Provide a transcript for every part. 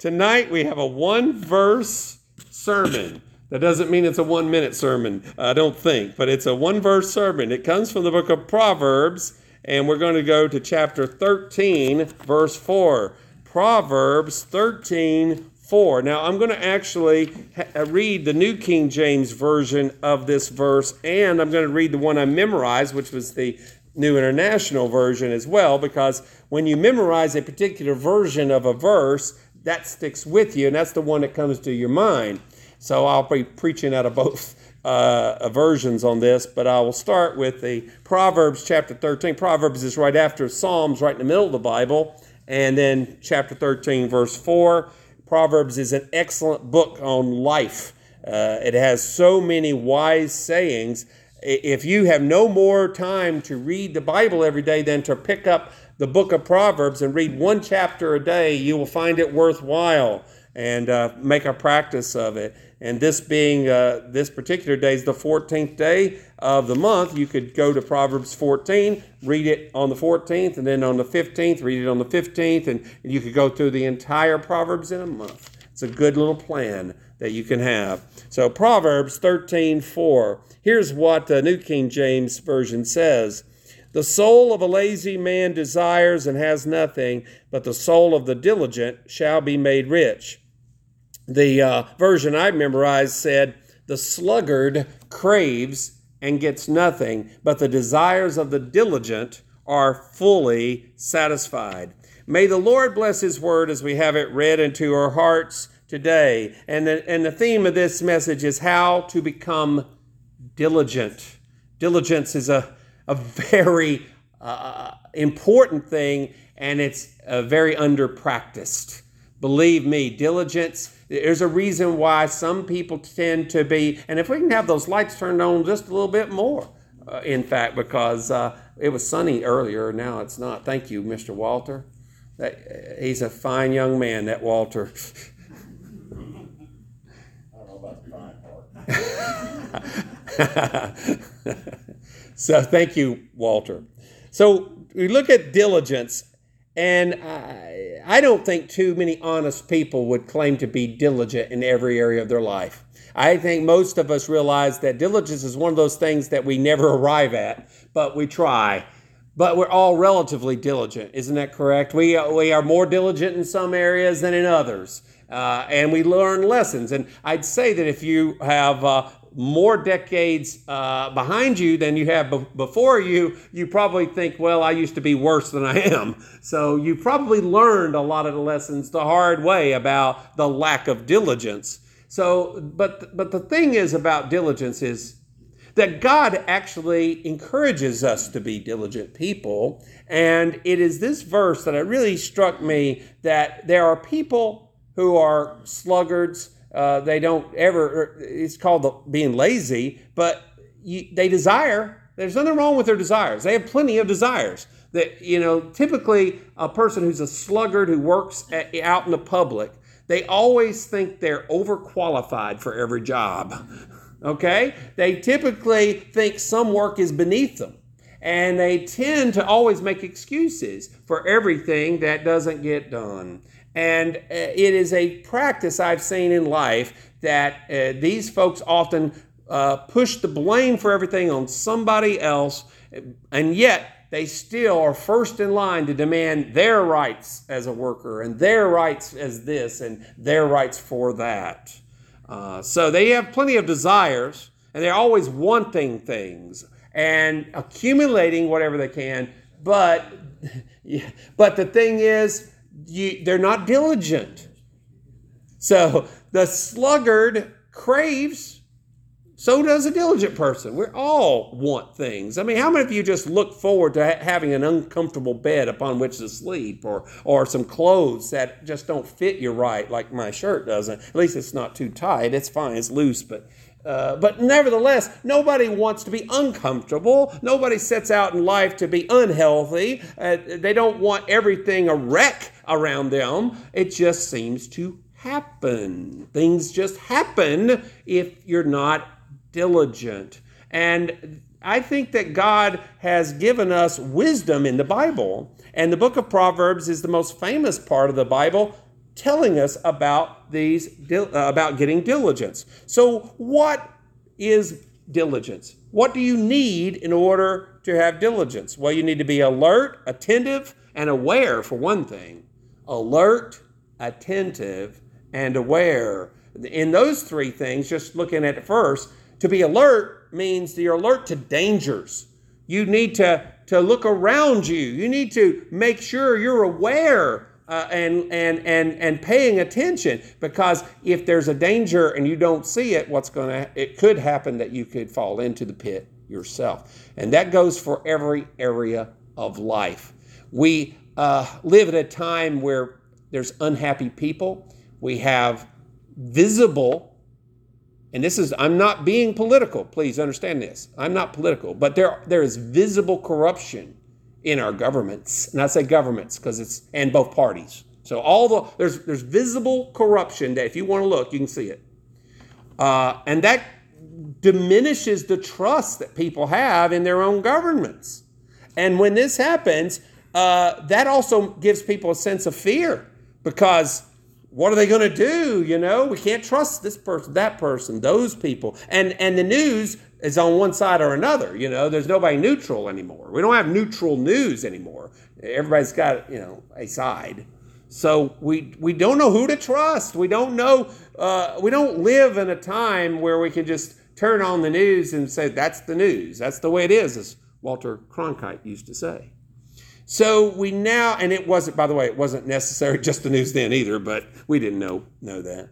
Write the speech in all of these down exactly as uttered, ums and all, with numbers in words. Tonight we have a one-verse sermon. That doesn't mean it's a one-minute sermon, I don't think, but it's a one-verse sermon. It comes from the book of Proverbs, and we're going to go to chapter thirteen, verse four. Proverbs thirteen, four. Now, I'm going to actually ha- read the New King James Version of this verse, and I'm going to read the one I memorized, which was the New International Version as well, because when you memorize a particular version of a verse, that sticks with you, and that's the one that comes to your mind. So I'll be preaching out of both uh, versions on this, but I will start with the Proverbs chapter thirteen. Proverbs is right after Psalms, right in the middle of the Bible, and then chapter thirteen, verse four. Proverbs is an excellent book on life. Uh, it has so many wise sayings. If you have no more time to read the Bible every day than to pick up the book of Proverbs and read one chapter a day, you will find it worthwhile and uh, make a practice of it. And this being, uh, this particular day is the fourteenth day of the month. You could go to Proverbs fourteen, read it on the fourteenth, and then on the fifteenth, read it on the fifteenth, and you could go through the entire Proverbs in a month. It's a good little plan that you can have. So Proverbs thirteen four. Here's what the New King James Version says. The soul of a lazy man desires and has nothing, but the soul of the diligent shall be made rich. The uh, version I memorized said, the sluggard craves and gets nothing, but the desires of the diligent are fully satisfied. May the Lord bless his word as we have it read into our hearts today. And the, and the theme of this message is how to become diligent. Diligence is a a very uh, important thing, and it's uh, very under-practiced. Believe me, diligence, there's a reason why some people tend to be, and if we can have those lights turned on just a little bit more, uh, in fact, because uh, it was sunny earlier, now it's not. Thank you, Mister Walter. That, uh, he's a fine young man, that Walter. I don't know about the fine part. So thank you, Walter. So we look at diligence, and I, I don't think too many honest people would claim to be diligent in every area of their life. I think most of us realize that diligence is one of those things that we never arrive at, but we try. But we're all relatively diligent, isn't that correct? We, we are more diligent in some areas than in others, uh, and we learn lessons. And I'd say that if you have Uh, more decades uh, behind you than you have be- before you, you probably think, well, I used to be worse than I am. So you probably learned a lot of the lessons the hard way about the lack of diligence. So, but, but the thing is about diligence is that God actually encourages us to be diligent people. And it is this verse that it really struck me, that there are people who are sluggards. Uh, they don't ever, it's called the, being lazy, but you, they desire. There's nothing wrong with their desires. They have plenty of desires. That, you know, typically a person who's a sluggard who works at, out in the public, they always think they're overqualified for every job, okay? They typically think some work is beneath them, and they tend to always make excuses for everything that doesn't get done. And it is a practice I've seen in life that uh, these folks often uh, push the blame for everything on somebody else, and yet they still are first in line to demand their rights as a worker and their rights as this and their rights for that. Uh, so they have plenty of desires, and they're always wanting things and accumulating whatever they can. But, but the thing is, You, they're not diligent. So the sluggard craves, so does a diligent person. We all want things. I mean, how many of you just look forward to ha- having an uncomfortable bed upon which to sleep, or or some clothes that just don't fit you right, like my shirt doesn't? At least it's not too tight. It's fine. It's loose, but Uh, but nevertheless, nobody wants to be uncomfortable. Nobody sets out in life to be unhealthy. Uh, they don't want everything a wreck around them. It just seems to happen. Things just happen if you're not diligent. And I think that God has given us wisdom in the Bible. And the book of Proverbs is the most famous part of the Bible telling us about these uh, about getting diligence. So what is diligence? What do you need in order to have diligence? Well, you need to be alert, attentive, and aware, for one thing. Alert, attentive, and aware. In those three things, just looking at it first, to be alert means that you're alert to dangers. You need to, to look around you. You need to make sure you're aware uh, and, and, and, and paying attention, because if there's a danger and you don't see it, what's going to, it could happen that you could fall into the pit yourself. And that goes for every area of life. We uh, live at a time where there's unhappy people. We have visible, and this is, I'm not being political, please understand this. I'm not political, but there there is visible corruption in our governments. And I say governments because it's, and both parties. So all the, there's there's visible corruption that if you want to look, you can see it. Uh, and that diminishes the trust that people have in their own governments. And when this happens, uh, that also gives people a sense of fear, because what are they going to do? You know, we can't trust this person, that person, those people. And and the news is on one side or another. You know, there's nobody neutral anymore. We don't have neutral news anymore. Everybody's got, you know, a side. So we we don't know who to trust. We don't know. Uh, we don't live in a time where we can just turn on the news and say, that's the news. That's the way it is, as Walter Cronkite used to say. So we now, and it wasn't, by the way, it wasn't necessary just the news then either, but we didn't know, know that.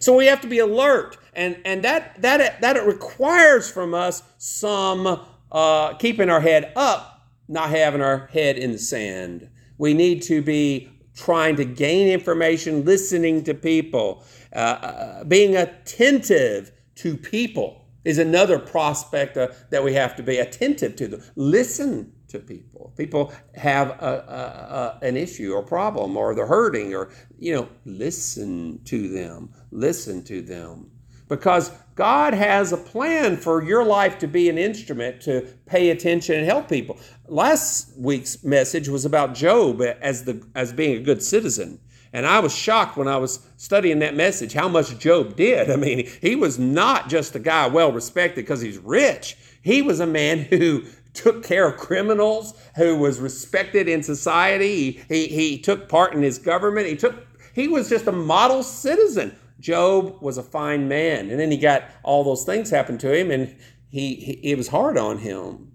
So we have to be alert, and, and that that that it requires from us some uh, keeping our head up, not having our head in the sand. We need to be trying to gain information, listening to people, uh, uh, being attentive to people is another prospect uh, that we have to be attentive to them. Listen to people. People have a, a, a, an issue or problem, or they're hurting, or, you know, listen to them. Listen to them. Because God has a plan for your life to be an instrument to pay attention and help people. Last week's message was about Job as the as being a good citizen. And I was shocked when I was studying that message how much Job did. I mean, he was not just a guy well-respected because he's rich. He was a man who took care of criminals, who was respected in society. He, he, he took part in his government. He took, he was just a model citizen. Job was a fine man. And then he got all those things happened to him, and he, he it was hard on him.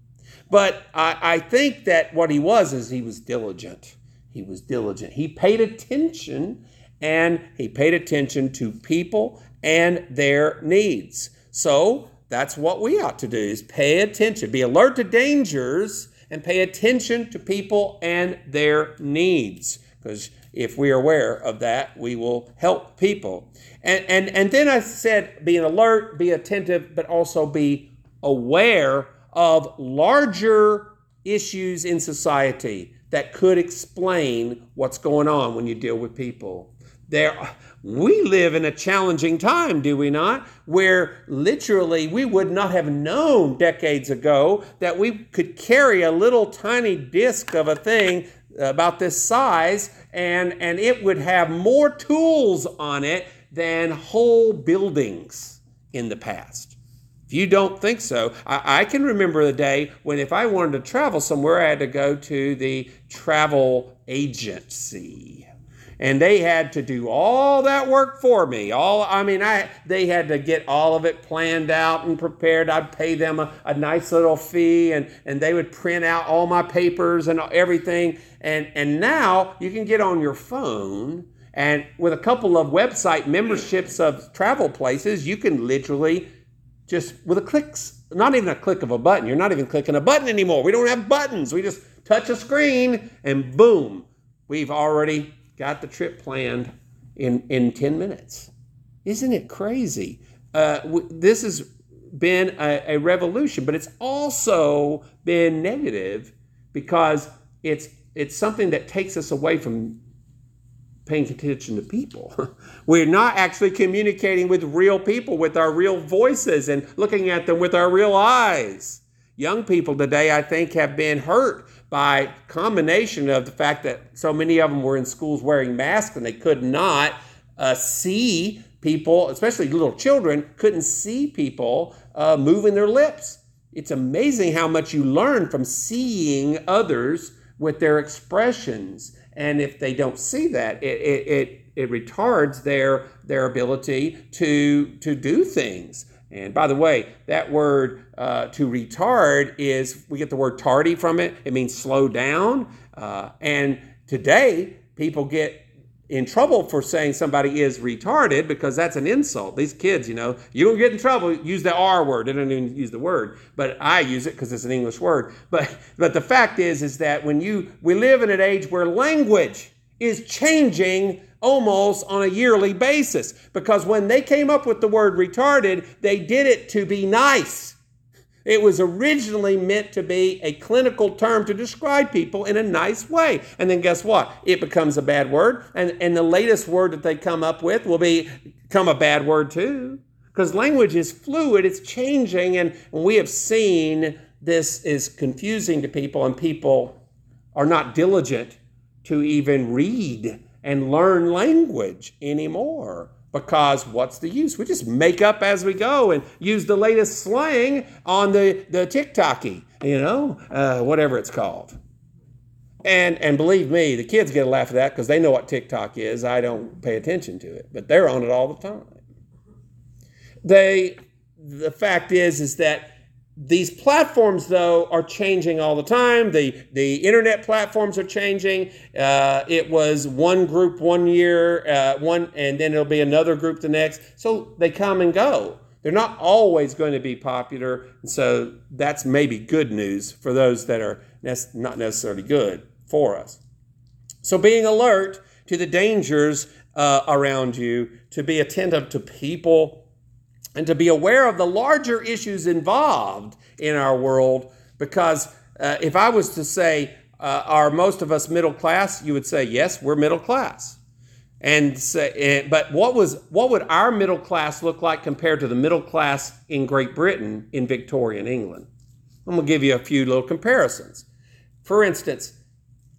But I, I think that what he was is he was diligent. He was diligent. He paid attention, and he paid attention to people and their needs. So that's what we ought to do, is pay attention, be alert to dangers, and pay attention to people and their needs. Because if we are aware of that, we will help people. And, and, and then I said, being alert, be attentive, but also be aware of larger issues in society that could explain what's going on when you deal with people. There, we live in a challenging time, do we not? Where literally we would not have known decades ago that we could carry a little tiny disc of a thing about this size, and, and it would have more tools on it than whole buildings in the past. If you don't think so, I, I can remember the day when if I wanted to travel somewhere, I had to go to the travel agency. And they had to do all that work for me. All I mean, I they had to get all of it planned out and prepared. I'd pay them a, a nice little fee, and, and they would print out all my papers and everything. And, and now you can get on your phone, and with a couple of website memberships of travel places, you can literally just with a click, not even a click of a button. You're not even clicking a button anymore. We don't have buttons. We just touch a screen, and boom, we've already got the trip planned in, in ten minutes. Isn't it crazy? Uh, w- this has been a, a revolution, but it's also been negative, because it's it's something that takes us away from paying attention to people. We're not actually communicating with real people, with our real voices, and looking at them with our real eyes. young people today, I think, have been hurt by combination of the fact that so many of them were in schools wearing masks and they could not uh, see people, especially little children, couldn't see people uh, moving their lips. It's amazing how much you learn from seeing others with their expressions. And if they don't see that, it it it, it retards their their ability to to do things. And by the way, that word uh, to retard is, we get the word tardy from it. It means slow down. Uh, and today, people get in trouble for saying somebody is retarded because that's an insult. These kids, you know, you don't get in trouble, use the R word. They don't even use the word, but I use it because it's an English word. But but the fact is, is that when you, we live in an age where language is changing almost on a yearly basis, because when they came up with the word retarded, they did it to be nice. It was originally meant to be a clinical term to describe people in a nice way. And then guess what? It becomes a bad word. And, and the latest word that they come up with will be, become a bad word too. Because language is fluid, it's changing. And we have seen this is confusing to people, and people are not diligent to even read and learn language anymore. Because what's the use? We just make up as we go and use the latest slang on the, the TikToky, you know, uh, whatever it's called. And and believe me, the kids get a laugh at that because they know what TikTok is. I don't pay attention to it, but they're on it all the time. They, the fact is, is that these platforms, though, are changing all the time. The the internet platforms are changing. Uh, it was one group one year, uh, one, and then it'll be another group the next. So they come and go. They're not always going to be popular. And so that's maybe good news for those that are ne- not necessarily good for us. So being alert to the dangers uh, around you, to be attentive to people, and to be aware of the larger issues involved in our world, because uh, if I was to say, uh, are most of us middle class? You would say, yes, we're middle class. And say, uh, but what was what would our middle class look like compared to the middle class in Great Britain in Victorian England? I'm going to give you a few little comparisons. For instance,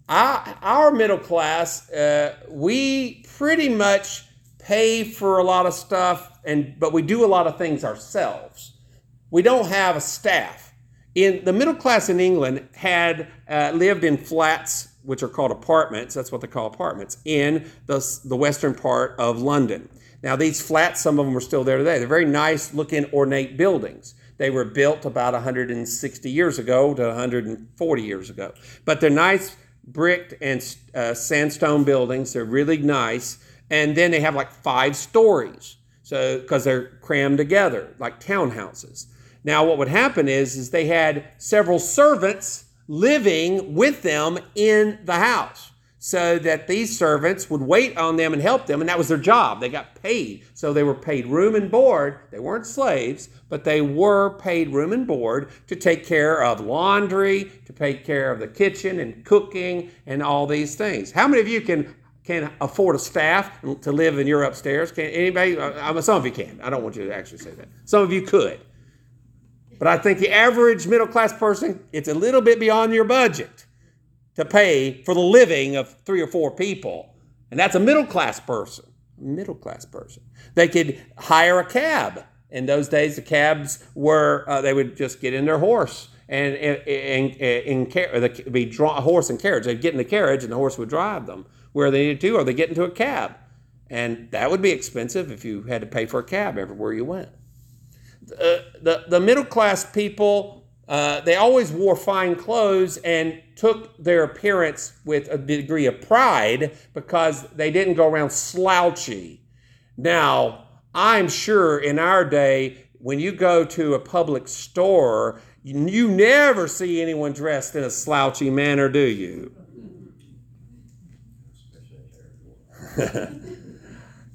I, our middle class, uh, we pretty much pay for a lot of stuff, and but we do a lot of things ourselves. We don't have a staff. In the middle class in England had uh, lived in flats, which are called apartments. That's what they call apartments in the the western part of London. Now these flats, some of them are still there today. They're very nice looking, ornate buildings. They were built about one hundred sixty years ago to one hundred forty years ago, but they're nice brick and uh, sandstone buildings. They're really nice. And then they have like five stories, so because they're crammed together like townhouses. Now, what would happen is, is they had several servants living with them in the house, so that these servants would wait on them and help them, and that was their job. They got paid, so they were paid room and board. They weren't slaves, but they were paid room and board to take care of laundry, to take care of the kitchen and cooking and all these things. How many of you can? Can afford a staff to live in your upstairs? Can anybody? I mean, some of you can. I don't want you to actually say that. Some of you could. But I think the average middle class person, it's a little bit beyond your budget to pay for the living of three or four people. And that's a middle class person. Middle class person. They could hire a cab. In those days, the cabs were, uh, they would just get in their horse. And in and, and, and be draw, horse and carriage. They'd get in the carriage and the horse would drive them where they needed to, or they get into a cab. And that would be expensive if you had to pay for a cab everywhere you went. The, the, the middle class people, uh, they always wore fine clothes and took their appearance with a degree of pride because they didn't go around slouchy. Now, I'm sure in our day, when you go to a public store, you never see anyone dressed in a slouchy manner, do you?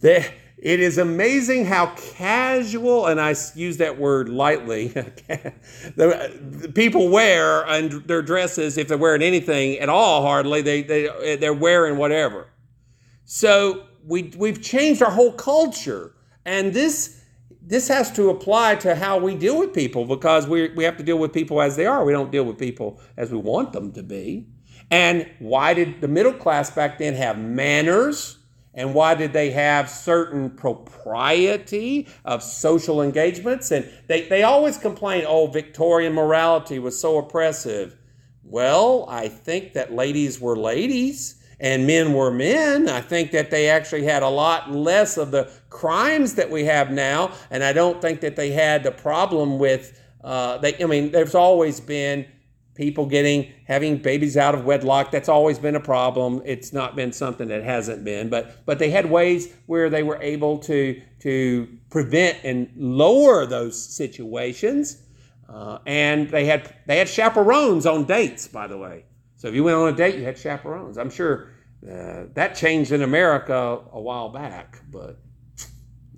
It is amazing how casual, and I use that word lightly, the, the people wear and their dresses, if they're wearing anything at all, hardly, they, they, they're wearing whatever. So we, we've changed our whole culture, and this this has to apply to how we deal with people, because we we have to deal with people as they are. We don't deal with people as we want them to be. And why did the middle class back then have manners? And why did they have certain propriety of social engagements? And they, they always complain, oh, Victorian morality was so oppressive. Well, I think that ladies were ladies and men were men. I think that they actually had a lot less of the crimes that we have now. And I don't think that they had the problem with, uh, they, I mean, there's always been people getting, having babies out of wedlock. That's always been a problem. It's not been something that hasn't been, but but they had ways where they were able to, to prevent and lower those situations. Uh, and they had they had chaperones on dates, by the way. So if you went on a date, you had chaperones. I'm sure uh, that changed in America a while back, but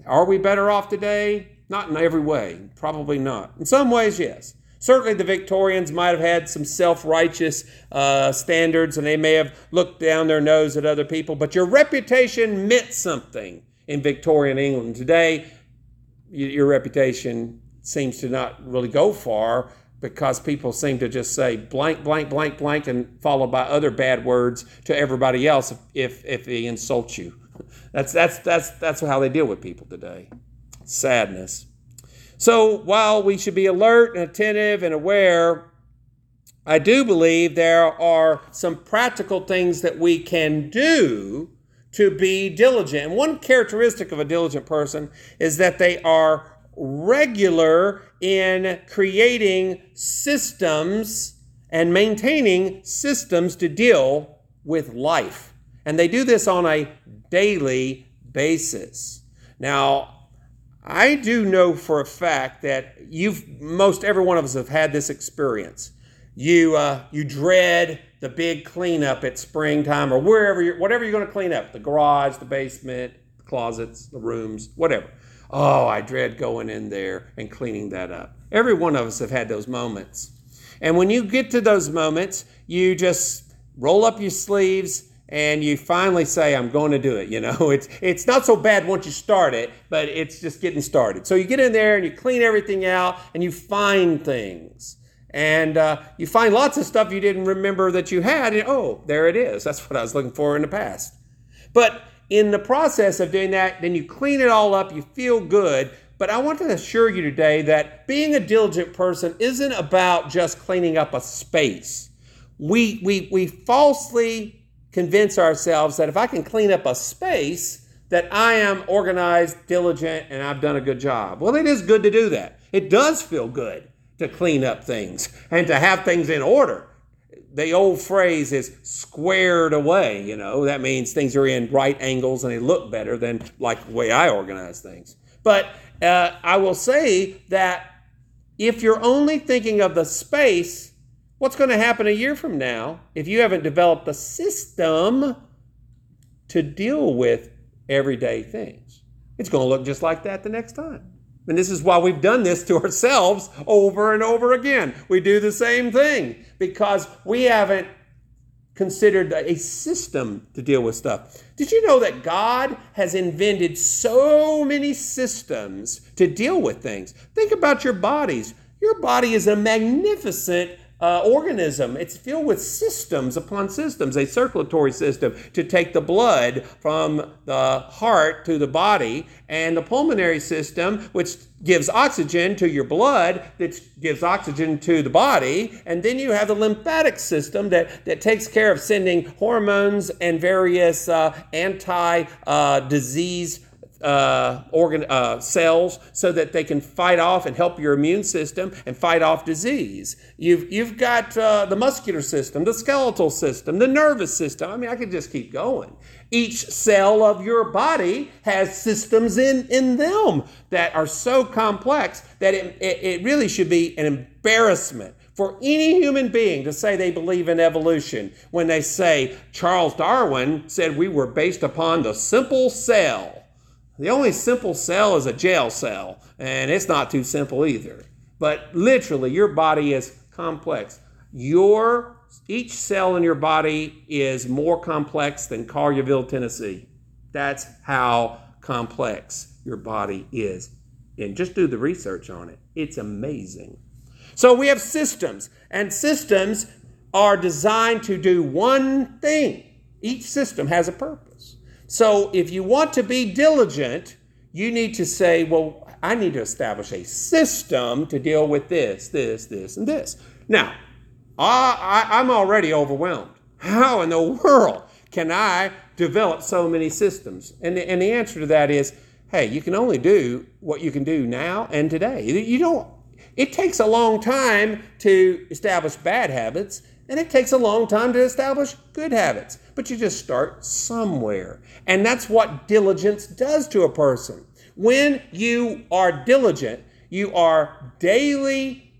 are we better off today? Not in every way, probably not. In some ways, yes. Certainly the Victorians might have had some self-righteous uh, standards, and they may have looked down their nose at other people, but your reputation meant something in Victorian England. Today, your reputation seems to not really go far, because people seem to just say blank, blank, blank, blank, and followed by other bad words to everybody else if if, if they insult you. That's, that's, that's, that's how they deal with people today. Sadness. So while we should be alert and attentive and aware, I do believe there are some practical things that we can do to be diligent. And one characteristic of a diligent person is that they are regular in creating systems and maintaining systems to deal with life. And they do this on a daily basis. Now, I do know for a fact that you've, most every one of us have had this experience. You uh, you dread the big cleanup at springtime or wherever you're, whatever you're going to clean up, the garage, the basement, the closets, the rooms, whatever. Oh, I dread going in there and cleaning that up. Every one of us have had those moments. And when you get to those moments, you just roll up your sleeves and you finally say, I'm going to do it. You know, it's it's not so bad once you start it, but it's just getting started. So you get in there and you clean everything out and you find things. And uh, you find lots of stuff you didn't remember that you had. And, oh, there it is. That's what I was looking for in the past. But in the process of doing that, then you clean it all up, you feel good. But I want to assure you today that being a diligent person isn't about just cleaning up a space. We, we, we falsely convince ourselves that if I can clean up a space, that I am organized, diligent, and I've done a good job. Well, it is good to do that. It does feel good to clean up things and to have things in order. The old phrase is squared away, you know. That means things are in right angles and they look better than like the way I organize things. But uh, I will say that if you're only thinking of the space, what's going to happen a year from now if you haven't developed a system to deal with everyday things? It's going to look just like that the next time. And this is why we've done this to ourselves over and over again. We do the same thing because we haven't considered a system to deal with stuff. Did you know that God has invented so many systems to deal with things? Think about your bodies. Your body is a magnificent Uh, organism. It's filled with systems upon systems, a circulatory system to take the blood from the heart to the body, and the pulmonary system, which gives oxygen to your blood, that gives oxygen to the body. And then you have the lymphatic system that, that takes care of sending hormones and various uh, anti-disease uh, Uh, organ uh, cells so that they can fight off and help your immune system and fight off disease. You've you've got uh, the muscular system, the skeletal system, the nervous system. I mean, I could just keep going. Each cell of your body has systems in, in them that are so complex that it, it, it really should be an embarrassment for any human being to say they believe in evolution when they say Charles Darwin said we were based upon the simple cell. The only simple cell is a jail cell, and it's not too simple either. But literally, your body is complex. Your, each cell in your body is more complex than Collierville, Tennessee. That's how complex your body is. and just do the research on it. It's amazing. So we have systems, and systems are designed to do one thing. Each system has a purpose. So if you want to be diligent, you need to say, well, I need to establish a system to deal with this, this, this, and this. Now, I, I, I'm already overwhelmed. How in the world can I develop so many systems? And the, and the answer to that is, hey, you can only do what you can do now and today. You don't. It takes a long time to establish bad habits, and it takes a long time to establish good habits. But you just start somewhere. And that's what diligence does to a person. When you are diligent, you are daily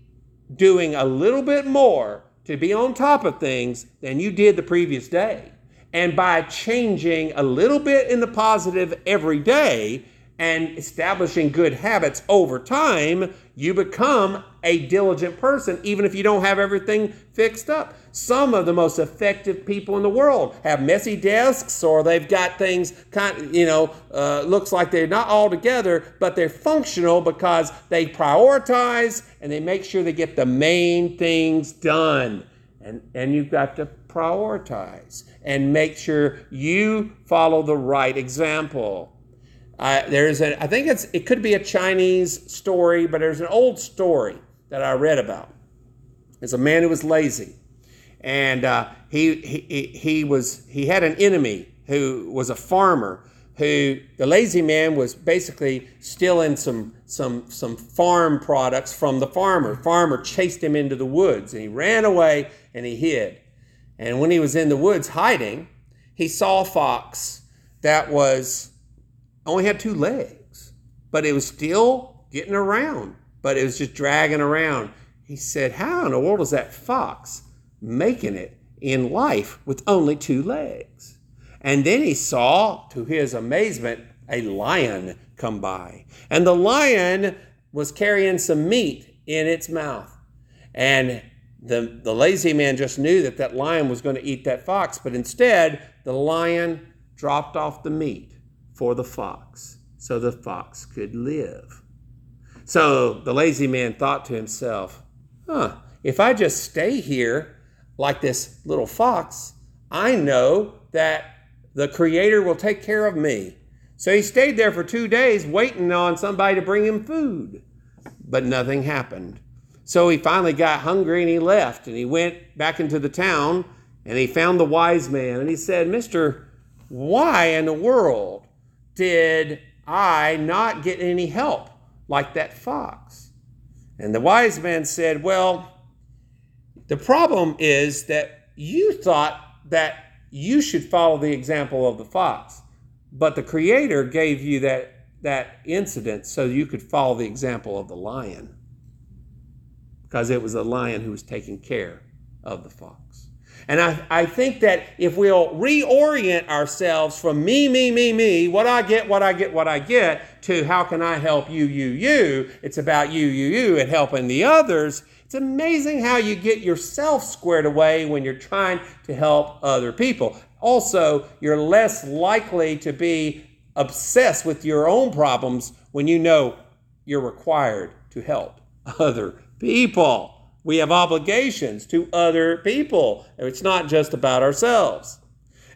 doing a little bit more to be on top of things than you did the previous day. And by changing a little bit in the positive every day and establishing good habits over time, you become a diligent person, even if you don't have everything fixed up. Some of the most effective people in the world have messy desks, or they've got things kind, you know, uh, looks like they're not all together, but they're functional because they prioritize and they make sure they get the main things done. And, and you've got to prioritize and make sure you follow the right example. Uh, there's a, I think it's, it could be a Chinese story, but there's an old story that I read about. There's a man who was lazy, and uh, he, he he was he had an enemy who was a farmer. Who the lazy man was basically stealing some some some farm products from the farmer. Farmer chased him into the woods, and he ran away and he hid. And when he was in the woods hiding, he saw a fox that was. Only had two legs, but it was still getting around, but it was just dragging around. He said, how in the world is that fox making it in life with only two legs? And then he saw, to his amazement, a lion come by. And the lion was carrying some meat in its mouth. And the, the lazy man just knew that that lion was going to eat that fox, but instead the lion dropped off the meat for the fox, so the fox could live. So the lazy man thought to himself, huh, if I just stay here like this little fox, I know that the Creator will take care of me. So he stayed there for two days waiting on somebody to bring him food, but nothing happened. So he finally got hungry and he left, and he went back into the town, and he found the wise man, and he said, Mister, why in the world did I not get any help like that fox? And the wise man said, well, the problem is that you thought that you should follow the example of the fox, but the Creator gave you that, that incident so you could follow the example of the lion, because it was the lion who was taking care of the fox. And I, I think that if we'll reorient ourselves from me, me, me, me, what I get, what I get, what I get, to how can I help you, you, you, it's about you, you, you, and helping the others. It's amazing how you get yourself squared away when you're trying to help other people. Also, you're less likely to be obsessed with your own problems when you know you're required to help other people. We have obligations to other people. It's not just about ourselves.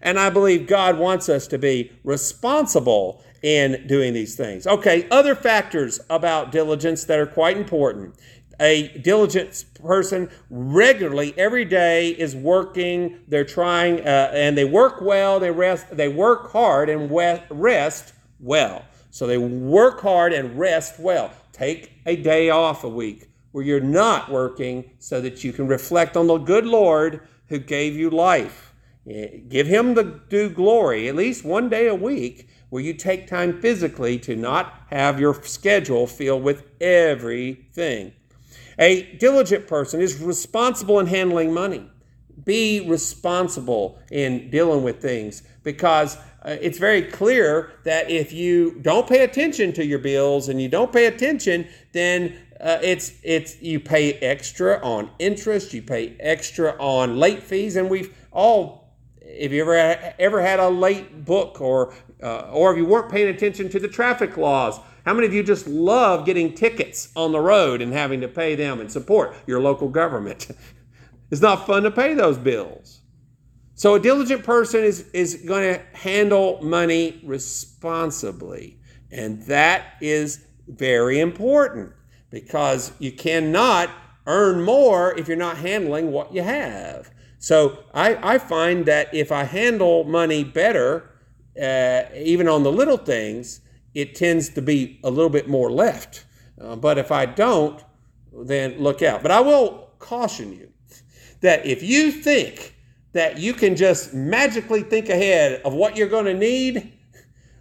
And I believe God wants us to be responsible in doing these things. Okay, other factors about diligence that are quite important. A diligent person regularly, every day, is working. They're trying, uh, and they work well, they rest, they work hard and we- rest well. So they work hard and rest well. Take a day off a week where you're not working, so that you can reflect on the good Lord who gave you life. Give him the due glory, at least one day a week, where you take time physically to not have your schedule filled with everything. A diligent person is responsible in handling money. Be responsible in dealing with things, because uh, it's very clear that if you don't pay attention to your bills and you don't pay attention, then Uh, it's it's you pay extra on interest, you pay extra on late fees, and we've all, if you ever ever had a late book, or uh, or if you weren't paying attention to the traffic laws, How many of you just love getting tickets on the road and having to pay them and support your local government? It's not fun to pay those bills. So a diligent person is, is going to handle money responsibly. And that is very important because you cannot earn more if you're not handling what you have. So I, I find that if I handle money better, uh, even on the little things, it tends to be a little bit more left. Uh, but if I don't, then look out. But I will caution you that if you think that you can just magically think ahead of what you're going to need,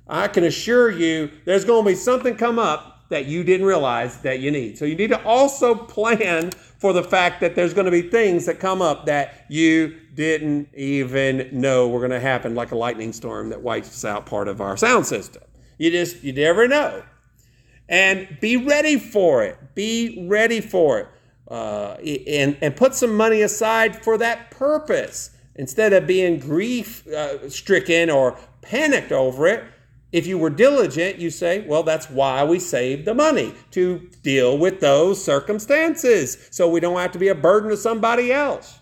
I can assure you there's going to be something come up that you didn't realize that you need. So you need to also plan for the fact that there's going to be things that come up that you didn't even know were going to happen, like a lightning storm that wipes out part of our sound system. You just, you never know. And be ready for it. Be ready for it. Uh, and, and put some money aside for that purpose. Instead of being grief uh, stricken or panicked over it, if you were diligent, you say, well, that's why we saved the money, to deal with those circumstances so we don't have to be a burden to somebody else.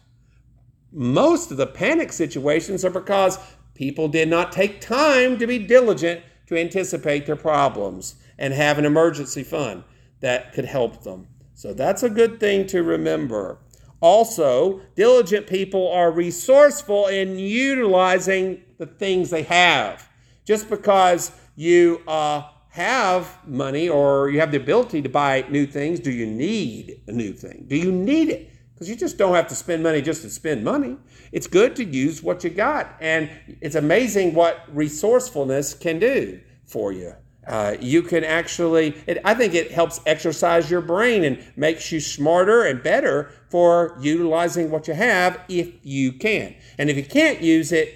Most of the panic situations are because people did not take time to be diligent to anticipate their problems and have an emergency fund that could help them. So that's a good thing to remember. Also, diligent people are resourceful in utilizing the things they have. Just because you uh, have money or you have the ability to buy new things, do you need a new thing? Do you need it? Because you just don't have to spend money just to spend money. It's good to use what you got. And it's amazing what resourcefulness can do for you. Uh, you can actually, it, I think it helps exercise your brain and makes you smarter and better for utilizing what you have if you can. And if you can't use it,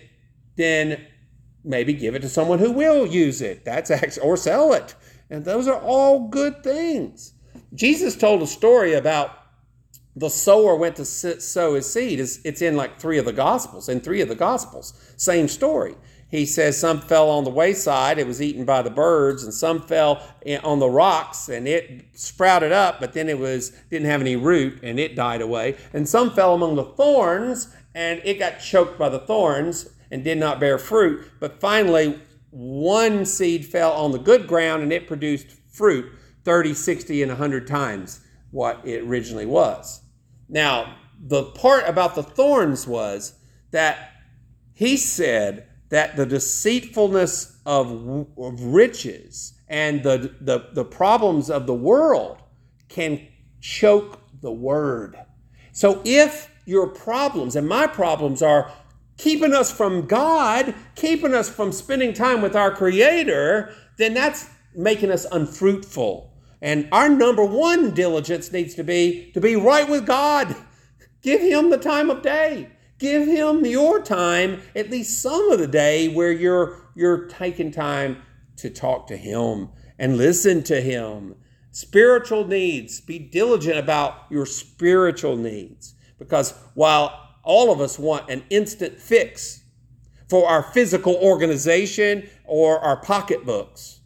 then maybe give it to someone who will use it. That's actually, or sell it. And those are all good things. Jesus told a story about the sower went to sow his seed. It's in like three of the Gospels, in three of the Gospels. Same story. He says some fell on the wayside. It was eaten by the birds. And some fell on the rocks, and it sprouted up, but then it was didn't have any root, and it died away. And some fell among the thorns, and it got choked by the thorns and did not bear fruit. But finally, one seed fell on the good ground, and it produced fruit thirty, sixty, and one hundred times what it originally was. Now, the part about the thorns was that he said that the deceitfulness of, of riches and the, the, the problems of the world can choke the word. So if your problems, and my problems, are keeping us from God, keeping us from spending time with our Creator, then that's making us unfruitful. And our number one diligence needs to be to be right with God. Give him the time of day. Give him your time, at least some of the day, where you're you're taking time to talk to him and listen to him. Spiritual needs. Be diligent about your spiritual needs. Because while all of us want an instant fix for our physical organization or our pocketbooks,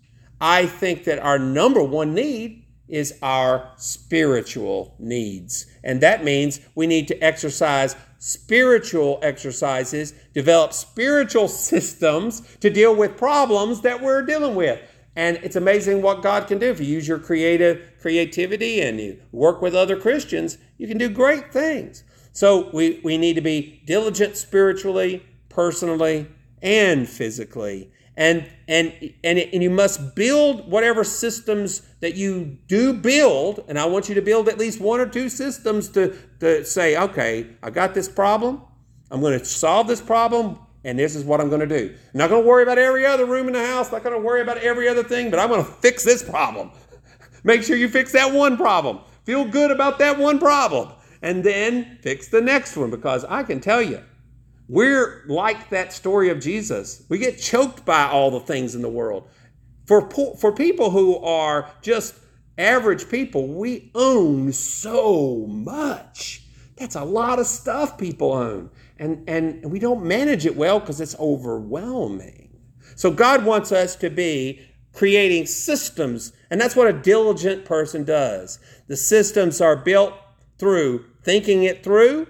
I think that our number one need is our spiritual needs. And that means we need to exercise spiritual exercises, develop spiritual systems to deal with problems that we're dealing with. And it's amazing what God can do. If you use your creative creativity and you work with other Christians, you can do great things. So we, we need to be diligent spiritually, personally, and physically. And and and and you must build whatever systems that you do build, and I want you to build at least one or two systems to, to say, okay, I got this problem, I'm going to solve this problem, and this is what I'm going to do. I'm not going to worry about every other room in the house, not going to worry about every other thing, but I'm going to fix this problem. Make sure you fix that one problem. Feel good about that one problem, and then fix the next one, because I can tell you, we're like that story of Jesus. We get choked by all the things in the world. For for people who are just average people, we own so much. That's a lot of stuff people own. And, and we don't manage it well because it's overwhelming. So God wants us to be creating systems. And that's what a diligent person does. The systems are built through thinking it through,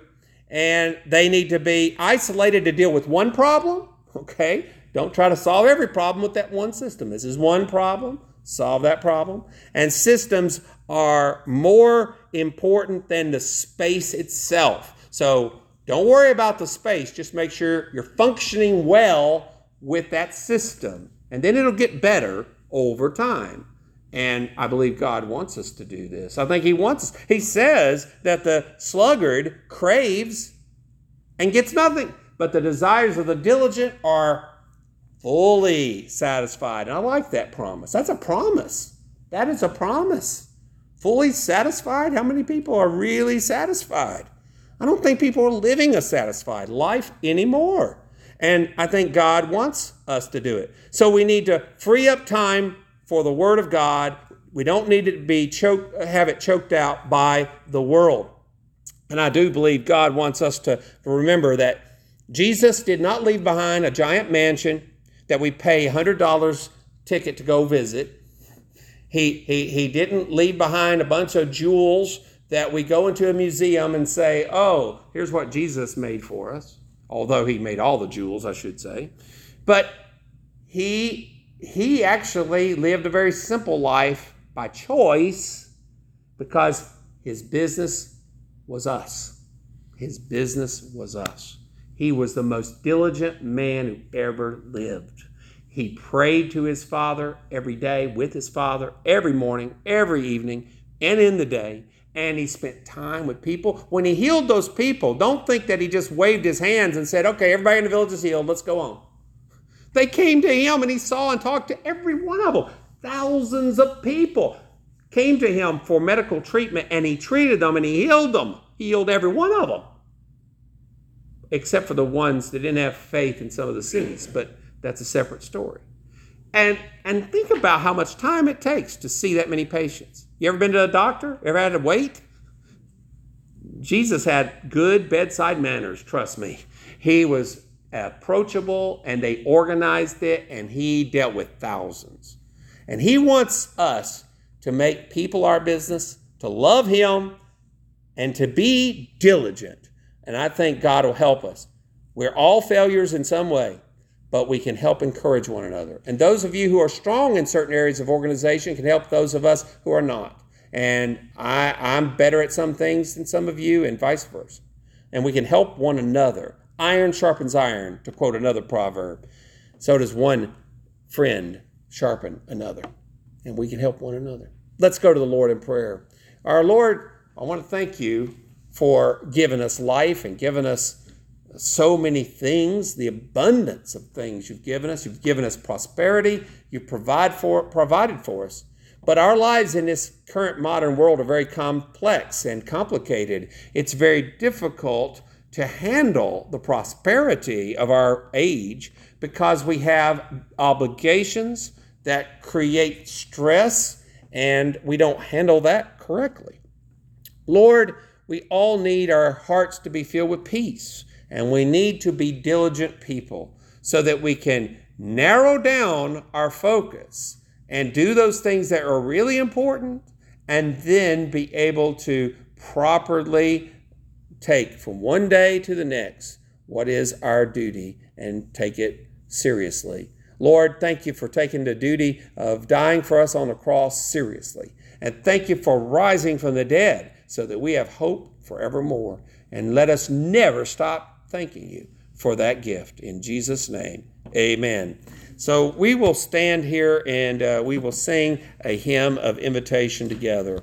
and they need to be isolated to deal with one problem. Okay, don't try to solve every problem with that one system. This is one problem, solve that problem. And systems are more important than the space itself. So don't worry about the space, just make sure you're functioning well with that system. And then it'll get better over time. And I believe God wants us to do this. I think he wants us. He says that the sluggard craves and gets nothing, but the desires of the diligent are fully satisfied. And I like that promise. That's a promise. That is a promise. Fully satisfied? How many people are really satisfied? I don't think people are living a satisfied life anymore. And I think God wants us to do it. So we need to free up time for the Word of God. We don't need it to be choked, have it choked out by the world. And I do believe God wants us to remember that Jesus did not leave behind a giant mansion that we pay a hundred dollars ticket to go visit. He, he, he didn't leave behind a bunch of jewels that we go into a museum and say, oh, here's what Jesus made for us. Although he made all the jewels, I should say. But he He actually lived a very simple life by choice, because his business was us. His business was us. He was the most diligent man who ever lived. He prayed to his Father every day, with his Father, every morning, every evening, and in the day. And he spent time with people. When he healed those people, don't think that he just waved his hands and said, okay, everybody in the village is healed, let's go on. They came to him, and he saw and talked to every one of them. Thousands of people came to him for medical treatment, and he treated them, and he healed them. He healed every one of them, except for the ones that didn't have faith in some of the cities, but that's a separate story. And and think about how much time it takes to see that many patients. You ever been to a doctor? Ever had to wait? Jesus had good bedside manners, trust me. He was approachable, and they organized it, and he dealt with thousands. And he wants us to make people our business, to love him, and to be diligent. And I think God will help us. We're all failures in some way, but we can help encourage one another. And those of you who are strong in certain areas of organization can help those of us who are not. And I, I'm better at some things than some of you, and vice versa. And we can help one another. Iron sharpens iron, to quote another proverb. So does one friend sharpen another. And we can help one another. Let's go to the Lord in prayer. Our Lord, I want to thank you for giving us life and giving us so many things, the abundance of things you've given us. You've given us prosperity. You've provide for, provided for us. But our lives in this current modern world are very complex and complicated. It's very difficult to handle the prosperity of our age, because we have obligations that create stress, and we don't handle that correctly. Lord, we all need our hearts to be filled with peace, and we need to be diligent people so that we can narrow down our focus and do those things that are really important, and then be able to properly take from one day to the next what is our duty, and take it seriously. Lord, thank you for taking the duty of dying for us on the cross seriously. And thank you for rising from the dead so that we have hope forevermore. And let us never stop thanking you for that gift. In Jesus' name, amen. So we will stand here, and uh, we will sing a hymn of invitation together.